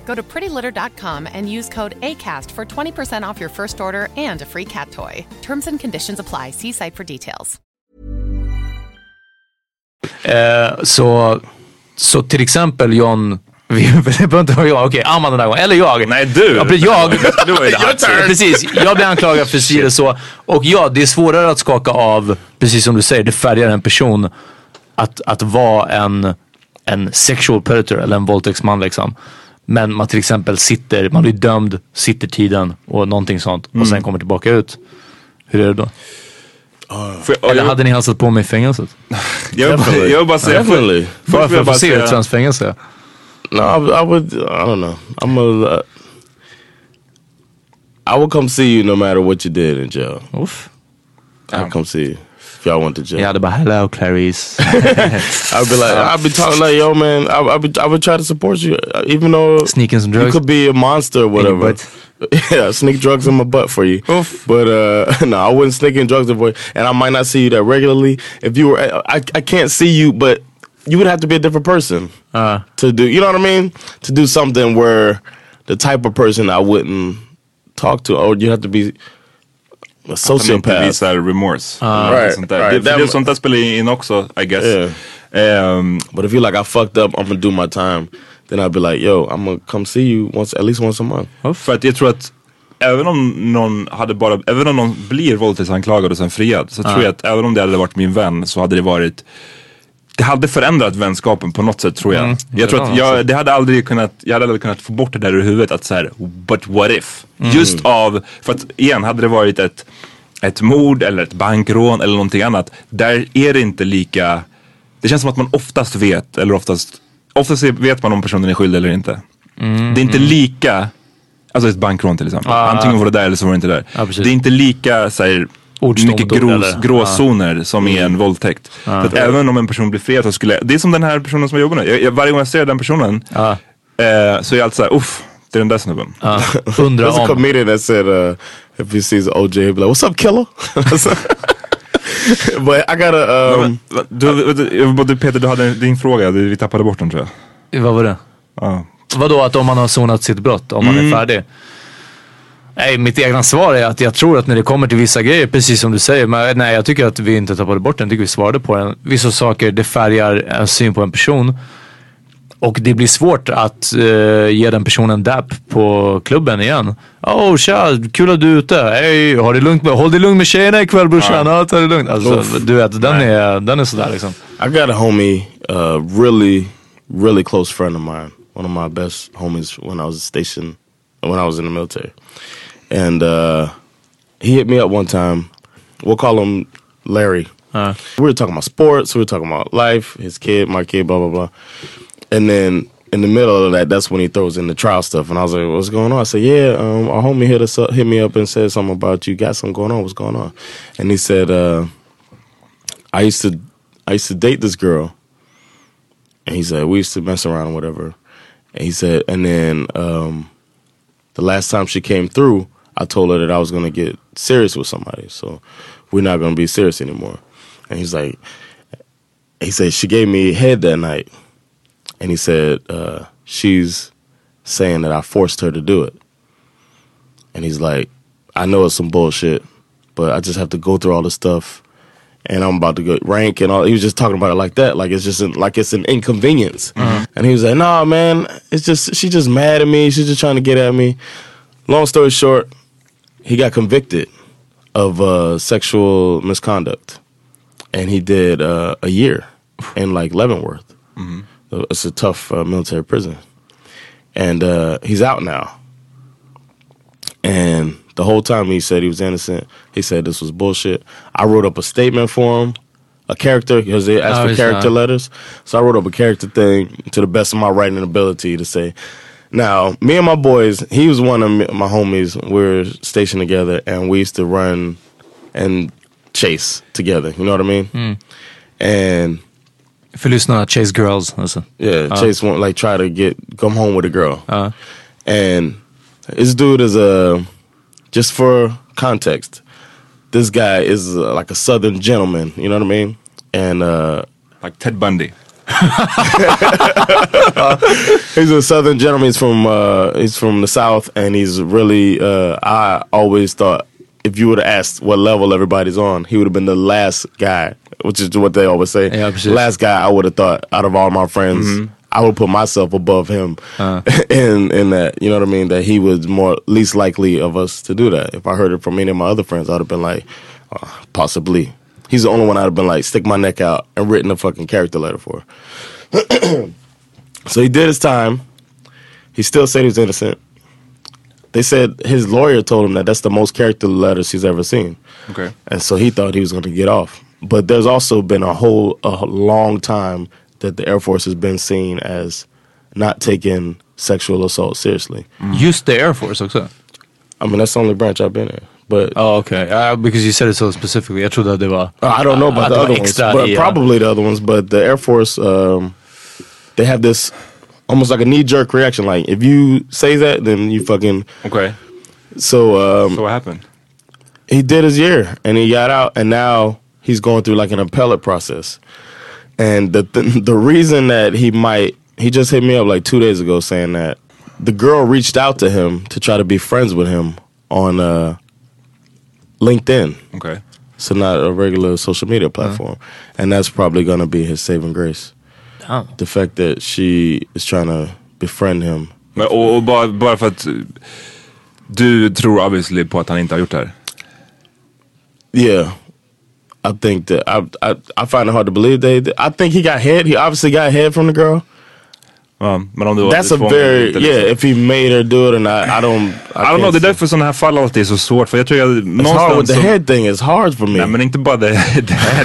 Go to pretty litter dot com and use code ACAST for twenty percent off your first order and a free cat toy. Terms and conditions apply. See site for details. Eh, så, så till exempel John, vi behöver inte vara jag, okej, Amat den där gången, eller jag. Nej, du. Jag, jag, jag precis, jag blir anklagad för si och så. Och ja, det är svårare att skaka av, precis som du säger, det färgar en person att, att vara en, en sexual predator eller en våldtäktsman liksom. Men man till exempel sitter, man blir dömd, sitter tiden och någonting sånt och mm. sen kommer tillbaka ut. Hur är det då? För, Eller jag, hade ni halsat på mig i fängelset? Jag vill bara säga fully. Varför jag bara ser ett svenskt fängelse? No, I, I would, I don't know. I'm a, uh, I would come see you no matter what you did in jail. Oof. I'd um. come see you if y'all went to jail. Jag hade bara, hello Clarice. I'd be like, I'd be talking like, yo man, I, I, be, I would try to support you. Even though sneaking some drugs. You could be a monster or whatever. Yeah, I sneak drugs in my butt for you. Oof. But uh, no, I wouldn't sneak in drugs in my butt. And I might not see you that regularly. If you were, I, I can't see you, but you would have to be a different person uh. to do. You know what I mean? To do something where the type of person I wouldn't talk to, or you have to be a sociopath. Visa remorse. Uh, right. Sånt där. Right. Det, that, det sånt där spelar in också, I guess. Yeah. Um, but if you're like, I fucked up, I'm gonna do my time. Then I'd be like, yo, I'm gonna come see you once, at least once a month. Oh. För att jag tror att även om någon hade bara, även om någon blir våldtäktsanklagad och sen friad, så uh. tror jag att även om det hade varit min vän, så hade det varit det hade förändrat vänskapen på något sätt, tror jag. Mm. Jag tror att jag, det hade aldrig kunnat, jag hade aldrig kunnat få bort det där ur huvudet att så här, but what if? Mm. Just av, för att igen, hade det varit ett, ett mord eller ett bankrån eller någonting annat, där är det inte lika, det känns som att man oftast vet, eller oftast, oftast vet man om personen är skyldig eller inte. Mm. Det är inte lika, alltså ett bankrån till exempel. Ah. Antingen var det där eller så var det inte där. Ah, det är inte lika så här, mycket gros, gråzoner ah. som är en våldtäkt. Ah. Så att även om en person blir friad så skulle jag, det är som den här personen som jag jobbar med. Jag, jag, varje gång jag ser den personen ah. eh, så är jag alltid så här, uff, det är den där snubben. Ah. Undra om. There's a comedian that said, uh, if he sees O J, he'll be like, what's up, killer? But I gotta... Um, men, du, du, du, Peter, du hade din fråga. Vi tappade bort den, tror jag. Vad var det? Ah. Vadå, att om man har sonat sitt brott, om man mm. är färdig? Nej, mitt egna svar är att jag tror att när det kommer till vissa grejer, precis som du säger, men nej, jag tycker att vi inte tappade bort den, tycker vi svarade på den. Vissa saker, det färgar en syn på en person och det blir svårt att eh, ge den personen dapp på klubben igen. Åh, oh, tja, kul att du är ute. Hey, har det lugnt med, håll dig lugnt med tjejerna ikväll, brorsan. Ja, ta det lugnt. Alltså, Oof, du vet, den är, den är sådär liksom. I got a homie, a uh, really, really close friend of mine. One of my best homies when I was stationed, when I was in the military. And uh, he hit me up one time. We'll call him Larry. Uh. We were talking about sports. We were talking about life, his kid, my kid, blah, blah, blah. And then in the middle of that, that's when he throws in the trial stuff. And I was like, what's going on? I said, yeah, um, our homie hit, us up, hit me up and said something about you. Got something going on. What's going on? And he said, uh, I used to, I used to date this girl. And he said, we used to mess around or whatever. And he said, and then um, the last time she came through, I told her that I was going to get serious with somebody. So we're not going to be serious anymore. And he's like, he said, she gave me head that night. And he said, uh, she's saying that I forced her to do it. And he's like, I know it's some bullshit, but I just have to go through all this stuff. And I'm about to go rank and all. He was just talking about it like that. Like it's just an, like it's an inconvenience. Mm-hmm. And he was like, nah, man, it's just, she's just mad at me. She's just trying to get at me. Long story short, he got convicted of uh, sexual misconduct. And he did uh, a year in like Leavenworth. Mm-hmm. It's a tough uh, military prison. And uh, he's out now. And the whole time he said he was innocent. He said this was bullshit. I wrote up a statement for him, a character, because they asked no, for character not. letters. So I wrote up a character thing to the best of my writing ability to say, now, me and my boys, he was one of my homies. We were stationed together, and we used to run and chase together. You know what I mean? Mm. And... If you listen, chase girls. Listen. Yeah, uh. chase, one, like, try to get come home with a girl. Uh. And this dude is a... Just for context, this guy is uh, like a Southern gentleman, you know what I mean? And uh, like Ted Bundy. He's a Southern gentleman. He's from uh, he's from the South, and he's really. Uh, I always thought if you would have asked what level everybody's on, he would have been the last guy, which is what they always say. Yeah, last guy I would have thought out of all my friends. Mm-hmm. I would put myself above him uh. in in that, you know what I mean, that he was more least likely of us to do that. If I heard it from any of my other friends, I would have been like, oh, possibly. He's the only one I'd have been like, stick my neck out and written a fucking character letter for. So he did his time. He still said he was innocent. They said his lawyer told him that that's the most character letters he's ever seen. Okay. And so he thought he was going to get off. But there's also been a whole a long time that the Air Force has been seen as not taking sexual assault seriously. Mm. Used the Air Force också? I mean, that's the only branch I've been in. But oh, okay. Uh, because you said it so specifically. Jag trodde att det var... I don't know about uh, the other ones, but yeah. Probably the other ones. But the Air Force, um, they have this almost like a knee-jerk reaction. Like, if you say that, then you fucking... Okay. So, um, so what happened? He did his year, and he got out, and now he's going through like an appellate process. And the th- the reason that he might, he just hit me up like two days ago saying that the girl reached out to him to try to be friends with him on uh, LinkedIn. Okay. So not a regular social media platform. Uh-huh. And that's probably going to be his saving grace. Oh. The fact that she is trying to befriend him. Men, och, och bara, bara för att du tror obviously på att han inte har gjort det här? Yeah. I think that I, I I find it hard to believe they. I think he got head. He obviously got head from the girl. Um, men om det var, that's a very inte, yeah. Liksom. If he made her do it, and I, I don't. I, I don't know. Det är därför sådana här fall alltid är så svårt. För jag tror jag någonstans. With the som, head thing is hard for me. Nej, men inte bara det.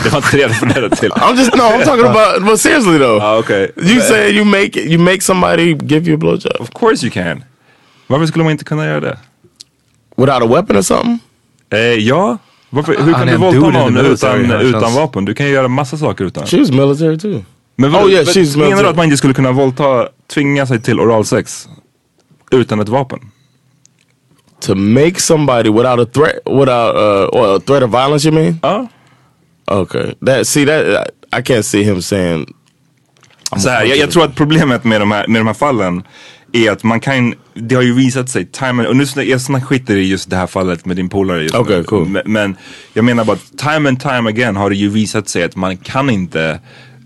Det var inte redan för det till. I'm just no. I'm talking about. But seriously though. Ah, okay. You say you make you make somebody give you a blowjob. Of course you can. Varför skulle man inte kunna göra det? Without a weapon or something? Eh, ja. Varför, hur kan du våldta någon utan, utan vapen? Du kan ju göra massa saker utan. She was military too. Men vad, oh, yeah, she's menar du att man inte skulle kunna våldta, tvinga sig till oral sex utan ett vapen? To make somebody without a threat, without uh, or a threat of violence, you mean? Ja. Uh? Okay. That, see that, I, I can't see him saying. Så här, jag, jag tror att problemet med de här, med de här fallen är att man kan, det har ju visat sig time, och nu jag snack skiter i just det här fallet med din polare just okay, nu. Cool. Men, men jag menar bara time and time again har det ju visat sig att man kan inte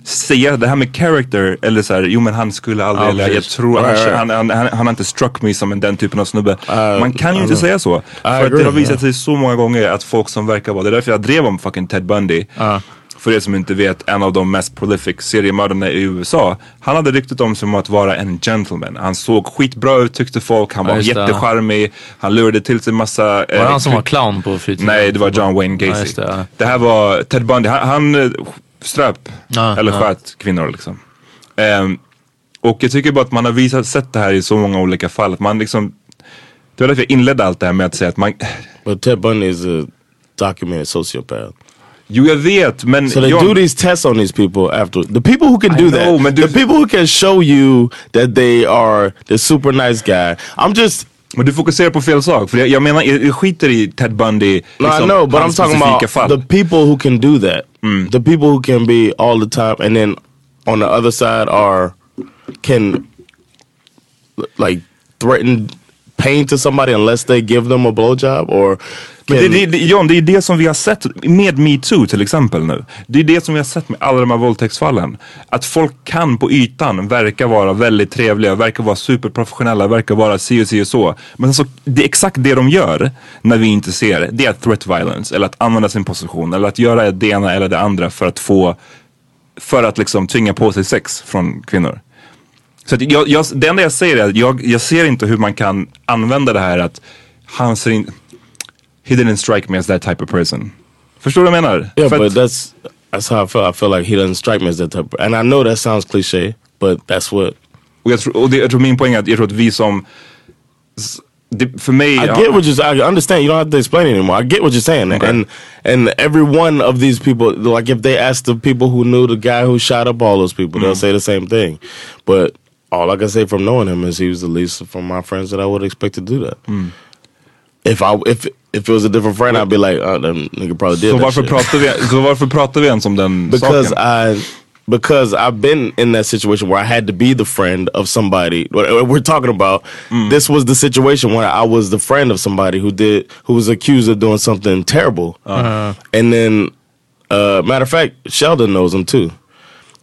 säga det här med character eller så här, jo men han skulle aldrig oh, eller jag just, tror right, han, right. Han, han, han har inte struck mig som en den typen av snubbe. Uh, man kan ju inte know. Säga så I för agree, det har visat yeah. sig så många gånger att folk som verkar vara, det är därför jag drev om fucking Ted Bundy. Uh. För er som inte vet, en av de mest prolific seriemördarna i U S A. Han hade ryktet om sig om att vara en gentleman. Han såg skitbra ut, tyckte folk. Han var ja, jättecharmig. Han lurade till sig massa... Var det eh, han som var clown på fritiden? Nej, det var John Wayne Gacy. Ja, det, ja. Det här var Ted Bundy. Han, han ströp, ja, eller ja. sköt kvinnor liksom. Um, och jag tycker bara att man har visat sett det här i så många olika fall. Att man liksom... Det var därför jag inledde allt det här med att säga att man... But Ted Bundy is a documented sociopath. Jo, jag vet, men... So they jag... do these tests on these people after... The people who can do I know, that. Du... The people who can show you that they are the super nice guy. I'm just... Men du fokuserar på fel sak. För jag, jag menar, jag skiter i Ted Bundy. No, liksom, I know, but I'm talking about fall. The people who can do that. Mm. The people who can be all the time. And then on the other side are... Can... Like, threaten pain to somebody unless they give them a blowjob or... Men det, det, John, det är det som vi har sett med Me Too till exempel nu. Det är det som vi har sett med alla de här våldtäktsfallen. Att folk kan på ytan verka vara väldigt trevliga, verka vara superprofessionella, verka vara si och si och så. Men alltså, det är exakt det de gör när vi inte ser det. Det är threat violence, eller att använda sin position, eller att göra det ena eller det andra för att få, för att liksom tvinga på sig sex från kvinnor. Så att jag, jag, det enda jag säger är att jag, jag ser inte hur man kan använda det här att han ser in, he didn't strike me as that type of person. Förstår du vad jag menar? Yeah, För but that's that's how I feel. I feel like he didn't strike me as that type of person. And I know that sounds cliché, but that's what... Och jag tror, och det, jag tror min poäng är att jag tror att vi som... Det, för mig... I ja, get what you're saying. I understand. You don't have to explain it anymore. I get what you're saying. Okay. And, and every one of these people, like if they asked the people who knew the guy who shot up all those people, mm. they'll say the same thing. But all I can say from knowing him is he was the least from my friends that I would expect to do that. Mm. If I... if If it was a different friend, I'd be like, oh, that nigga probably did so that varför shit. Pratar vi, så varför pratar vi ens om den because saken? I, because I've been in that situation where I had to be the friend of somebody. We're talking about, mm. this was the situation where I was the friend of somebody who did, who was accused of doing something terrible. Uh-huh. And then, uh, matter of fact, Sheldon knows him too.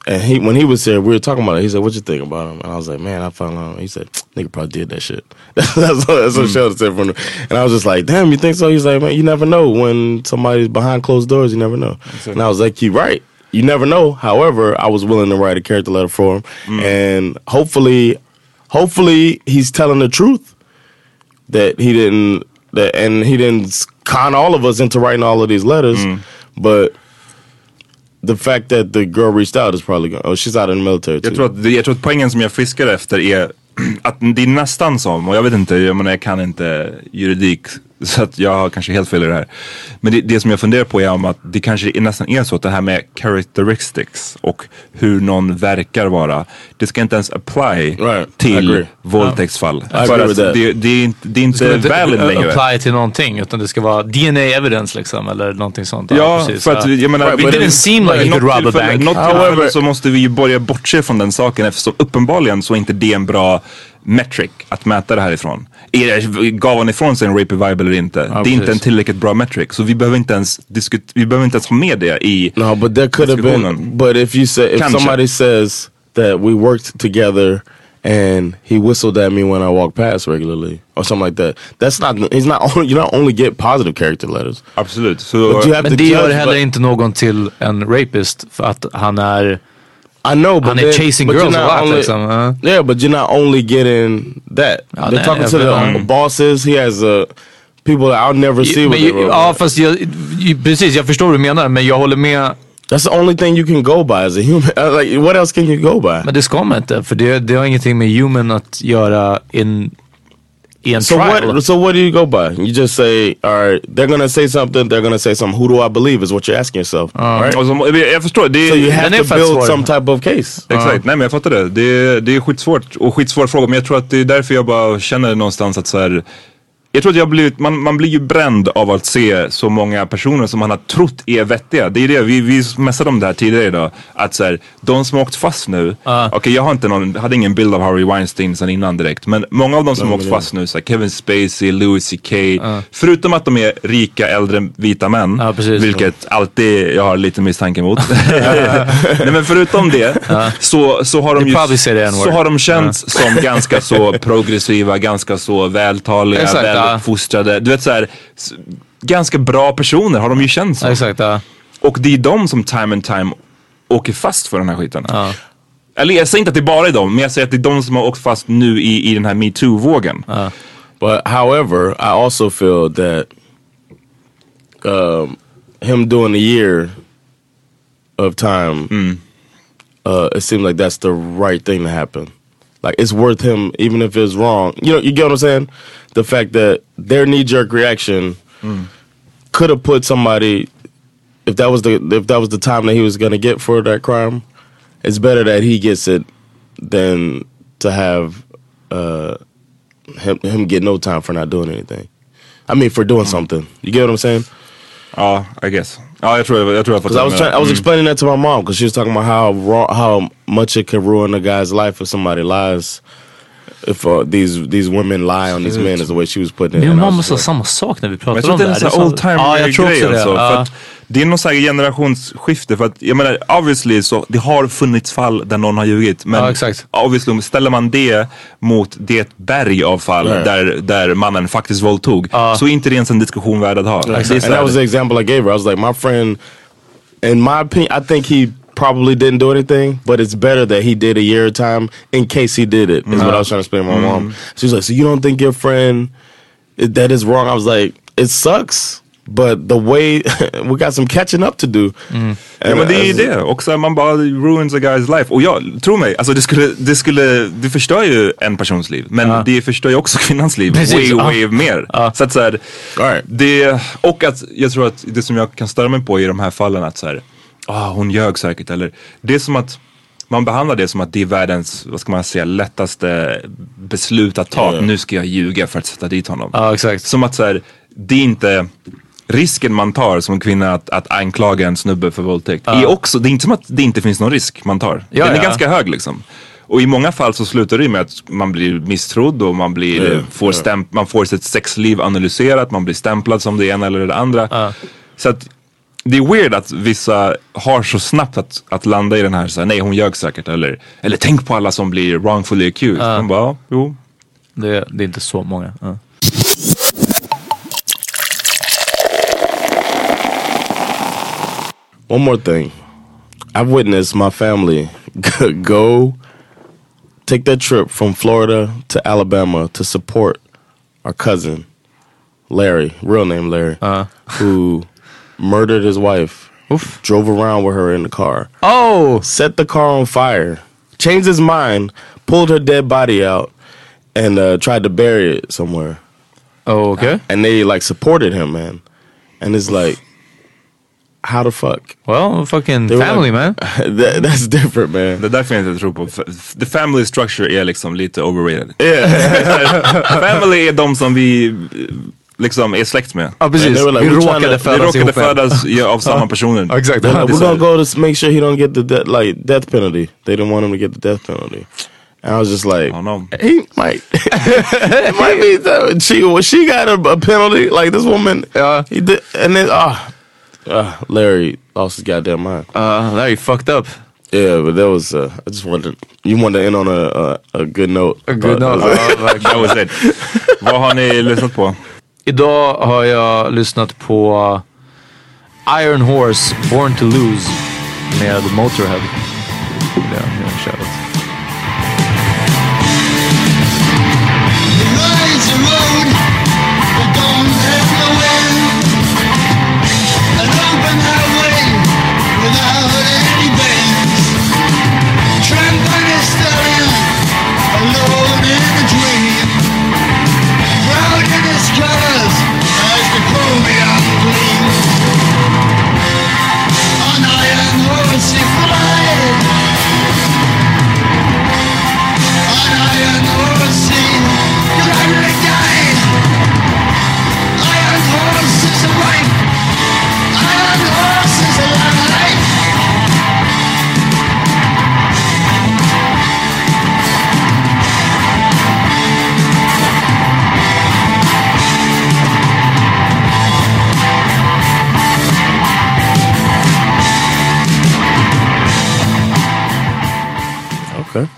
And he, when he was here, we were talking about it. He said, "What you think about him?" And I was like, "Man, I found out." He said, "Nigga probably did that shit." that's what, that's what mm. Sheldon said from him. And I was just like, "Damn, you think so?" He's like, "Man, you never know when somebody's behind closed doors. You never know." Exactly. And I was like, "You're right. You never know." However, I was willing to write a character letter for him, mm. and hopefully, hopefully, he's telling the truth that he didn't that, and he didn't con all of us into writing all of these letters, mm. but. The fact that the girl reached out is probably gone. Oh, she's out in the military too. Jag tror att, jag tror att poängen som jag fiskar efter är att det är nästan som, och jag vet inte, jag menar jag kan inte juridik så att jag har kanske helt fel i det här. Men det, det som jag funderar på är om att det kanske är nästan är så att det här med characteristics och hur någon verkar vara, det ska inte ens apply right. till våldtäktsfall. Yeah. För att det, det är inte, det är inte valid längre. Apply till någonting utan det ska vara D N A evidence liksom eller någonting sånt. Ja, ja precis. För att jag menar, right, it didn't seem like you could rob a bank. Not however, så måste vi ju börja bortse från den saken eftersom uppenbarligen så är inte det en bra metric att mäta det här ifrån. Är, gav han ifrån sig en rape revival eller inte? Ja, det är precis. Inte en tillräckligt bra metric. Så vi behöver inte ens diskut- vi behöver inte ens ha med det i no, but that could have been, but if you say, if Kanske. Somebody says that we worked together and he whistled at me when I walked past regularly or something like that. That's not, he's not only, you don't only get positive character letters. Absolut. So, you have men to det judge, gör heller but, inte någon till en rapist för att han är I know, but, they're, chasing but girls you're not a lot, only, like huh? yeah, but you're not only getting that. Oh, they're talking to the um, bosses. He has uh, people that I'll never you, see. With you, you, ja, fast jag, you, precis, jag förstår vad du menar, men jag håller med. That's the only thing you can go by as a human. Like, what else can you go by? Men det ska man inte, för det, det har ingenting med human att göra in, i en so trial. What, so what do you go by? You just say, all right, they're gonna say something, they're gonna say something. Who do I believe is what you're asking yourself. Uh. All right? Alltså, jag förstår. Det är, so you have to build some type of case. Uh. Exakt, nej men jag fattar det. Det, det är skitsvårt och skitsvår fråga, men jag tror att det är därför jag bara känner någonstans att så här... Jag tror att jag blivit, man, man blir ju bränd av att se så många personer som man har trott är vettiga. Det är det, vi, vi mässade om det här tidigare idag. Att så här, de som har åkt fast nu. Uh. Okej, okay, jag har inte någon, hade ingen bild av Harvey Weinstein sedan innan direkt. Men många av de som har åkt fast nu, så här, Kevin Spacey, Louis C K. Uh. Förutom att de är rika, äldre, vita män. Uh, precis, vilket så. Alltid jag har lite misstanke emot. Nej, men förutom det uh. så, så har de ju, så har de känts uh. som ganska så progressiva, ganska så vältaliga, exactly. väl, fostrade, du vet så här, ganska bra personer har de ju känt som. Exakt, ja. Och det är de som time and time åker fast för den här skiten. Ja. Eller jag säger inte att det bara är de, men jag säger att det är de som har åkt fast nu i, i den här MeToo-vågen. Ja. But however, I also feel that um, him doing a year of time, mm. uh, it seems like that's the right thing to happen. Like, it's worth him, even if it's wrong. You know, you get what I'm saying? The fact that their knee-jerk reaction mm. could have put somebody, if that was the if that was the time that he was going to get for that crime, it's better that he gets it than to have uh, him, him get no time for not doing anything. I mean, for doing mm. something. You get what I'm saying? Uh, I guess. Oh, I tror jag, I tror jag I was trying, I was explaining that to my mom because she was talking about how wrong, how much it can ruin a guy's life if somebody lies, if uh, these these women lie on these men is the way she was putting it. Min mamma sa samma sak när vi pratade om det. Jag tror det är en old time ah, jag tror grej alltså, uh. för att det är någon sån här generationsskifte, för att jag menar obviously så det har funnits fall där någon har ljugit, men ah, exakt. Obviously ställer man det mot det berg av fall yeah. där där mannen faktiskt våldtog uh. så är inte det ens en diskussion värd att ha. Yeah, exactly. And that was the example I gave her. I was like, my friend, in my opinion, I think he probably didn't do anything, but it's better that he did a year of time in case he did it, is mm-hmm. what I was trying to explain to my mm-hmm. mom. She was like, so you don't think your friend, that is wrong? I was like, it sucks, but the way, we got some catching up to do. Mm. Ja, men det är ju det. Också man bara ruins a guy's life. Och jag, tro mig, alltså det skulle, det skulle, det förstör ju en persons liv. Men uh. det förstör ju också kvinnans liv. Way, uh. way mer. Uh. Så att så här, all right. det, och att jag tror att det som jag kan störa mig på i de här fallen att så här, ah, oh, hon ljög säkert, eller det är som att man behandlar det som att det är världens, vad ska man säga, lättaste beslut att ta, mm. nu ska jag ljuga för att sätta dit honom. Ja, ah, exakt. Som att så här, det är inte risken man tar som kvinna att, att anklaga en snubbe för våldtäkt. Ah. Är också, det är inte som att det inte finns någon risk man tar. Ja, den är ja. ganska hög liksom. Och i många fall så slutar det med att man blir misstrodd och man blir mm. får stämp- man får sitt sexliv analyserat, man blir stämplad som det ena eller det andra. Ah. Så att det är weird att vissa har så snabbt att, att landa i den här så här, nej hon ljög säkert, eller, eller tänk på alla som blir wrongfully accused. Uh. Man bara, jo. Det, det är inte så många. Uh. One more thing. I've witnessed my family go take their trip from Florida to Alabama to support our cousin, Larry, real name Larry, uh. who... murdered his wife. Oof. Drove around with her in the car. Oh! Set the car on fire. Changed his mind. Pulled her dead body out. And uh, tried to bury it somewhere. Oh, okay. And they like supported him, man. And it's like, how the fuck? Well, fucking they family, like, man. that, that's different, man. Det där finns jag tro på. The family structure är liksom lite overrated. Yeah. Family är de som vi... liksom är släkt med. Ja, precis. Like, vi råkade födas, vi råkade födas av samma personer. Ja, exakt. Like, we're gonna go to make sure he don't get the de- like death penalty. They don't want him to get the death penalty. And I was just like, oh, no. He might. It might be that she, well, she got a, a penalty. Like this woman. Uh, he did, and then, ah. Uh, uh, Larry lost his goddamn mind. Uh, Larry fucked up. Yeah, but that was. Uh, I just wanted to, you wanted to end on a a, a good note. A good note. That was it. Vad har ni lyssnat på? Idag har jag lyssnat på Iron Horse, Born to Lose med Motorhead. Ja, jag kör det.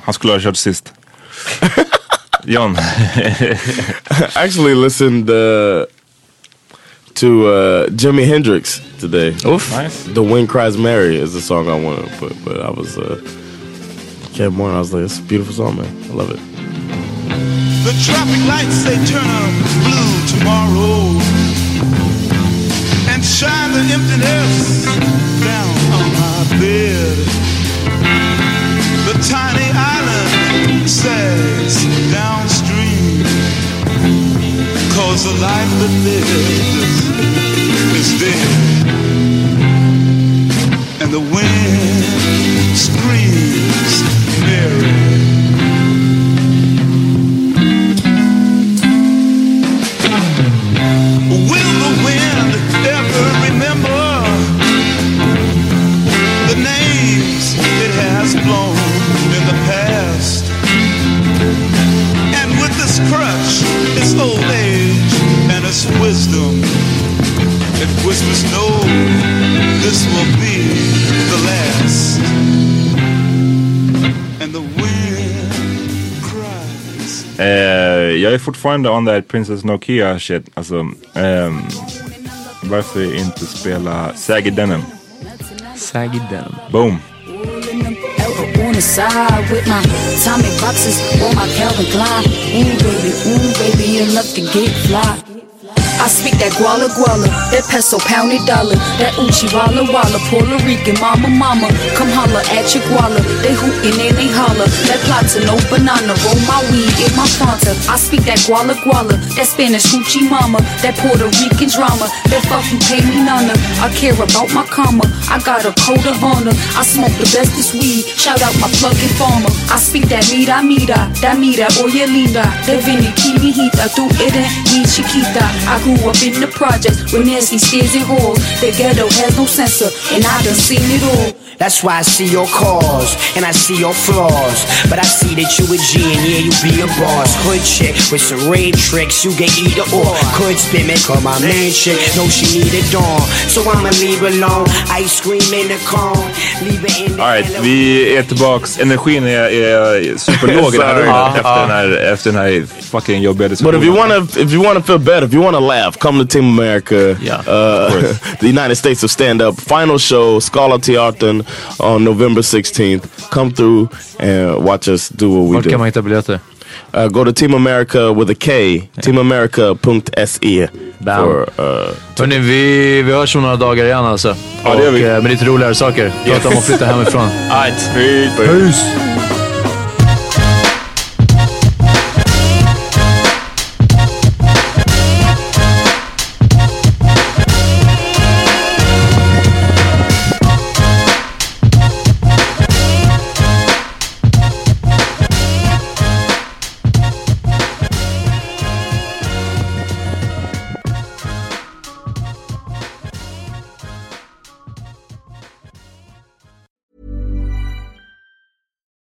Han skulle ha kört sist. John. I actually listened uh, to uh, Jimi Hendrix today. Oof. Nice. The Wind Cries Mary is the song I wanted to put, but I was uh, came on. I was like, it's a beautiful song, man. I love it. The traffic lights, they turn blue tomorrow and shine the emptiness down on my bed. The tiny island sails downstream, cause the life that lives is dead, and the wind screams Mary. Will the wind ever remember the names it has blown? It's old age and it's wisdom. It whispers, no, this will be the last. And the wind cries. Eh, jag är fortfarande on that Princess Nokia shit. Alltså, ehm, varför inte spela Saggy Denim? Saggy Denim. Boom. Side with my Tommy boxes or my Calvin Klein. Ooh baby, ooh baby, you love to get fly. I speak that guala guala, that peso pounded dollar, that uchi walla walla, Puerto Rican mama mama, come holla at your guala, they hootin' and they holla, that plata no banana, roll my weed in my Fanta. I speak that guala guala, that Spanish hoochie mama, that Puerto Rican drama, that fuck you pay me none. I care about my karma, I got a code of honor, I smoke the bestest weed, shout out my plugging farmer. I speak that mira mira, that mira oye linda, that veni ki mijita, tu eres mi chiquita. I grew up in the projects with nasty stairs and halls. The ghetto has no censor, and I done seen it all. That's why I see your cars, and I see your flaws, but I see that you a G, and yeah, you be a boss. Hood chick with some rain tricks, you get either or. Could spit me, call my man chick, no, she need a dawn. So I'ma leave alone, ice cream in the cone, leave it in the... Alright, vi är tillbaks. Energin är, är superlåg i den här rummet ah, efter, ah. Den här, efter den här fucking jobbiga diskussionen. But if you wanna, if you wanna feel better, if you wanna laugh, come to Team America, yeah, uh, the United States of stand-up. Final show, Skala Teatern, on November sixteenth. Come through and watch us do what we Vart do. Vart kan man hitta biljetter? Uh, go to Team America with a K, team america dot s e. För, uh, hörrni, vi, vi hörs om några dagar igen alltså. Ja, det gör vi. Med lite roligare saker. Prata om att flytta hemifrån. Allt, peace!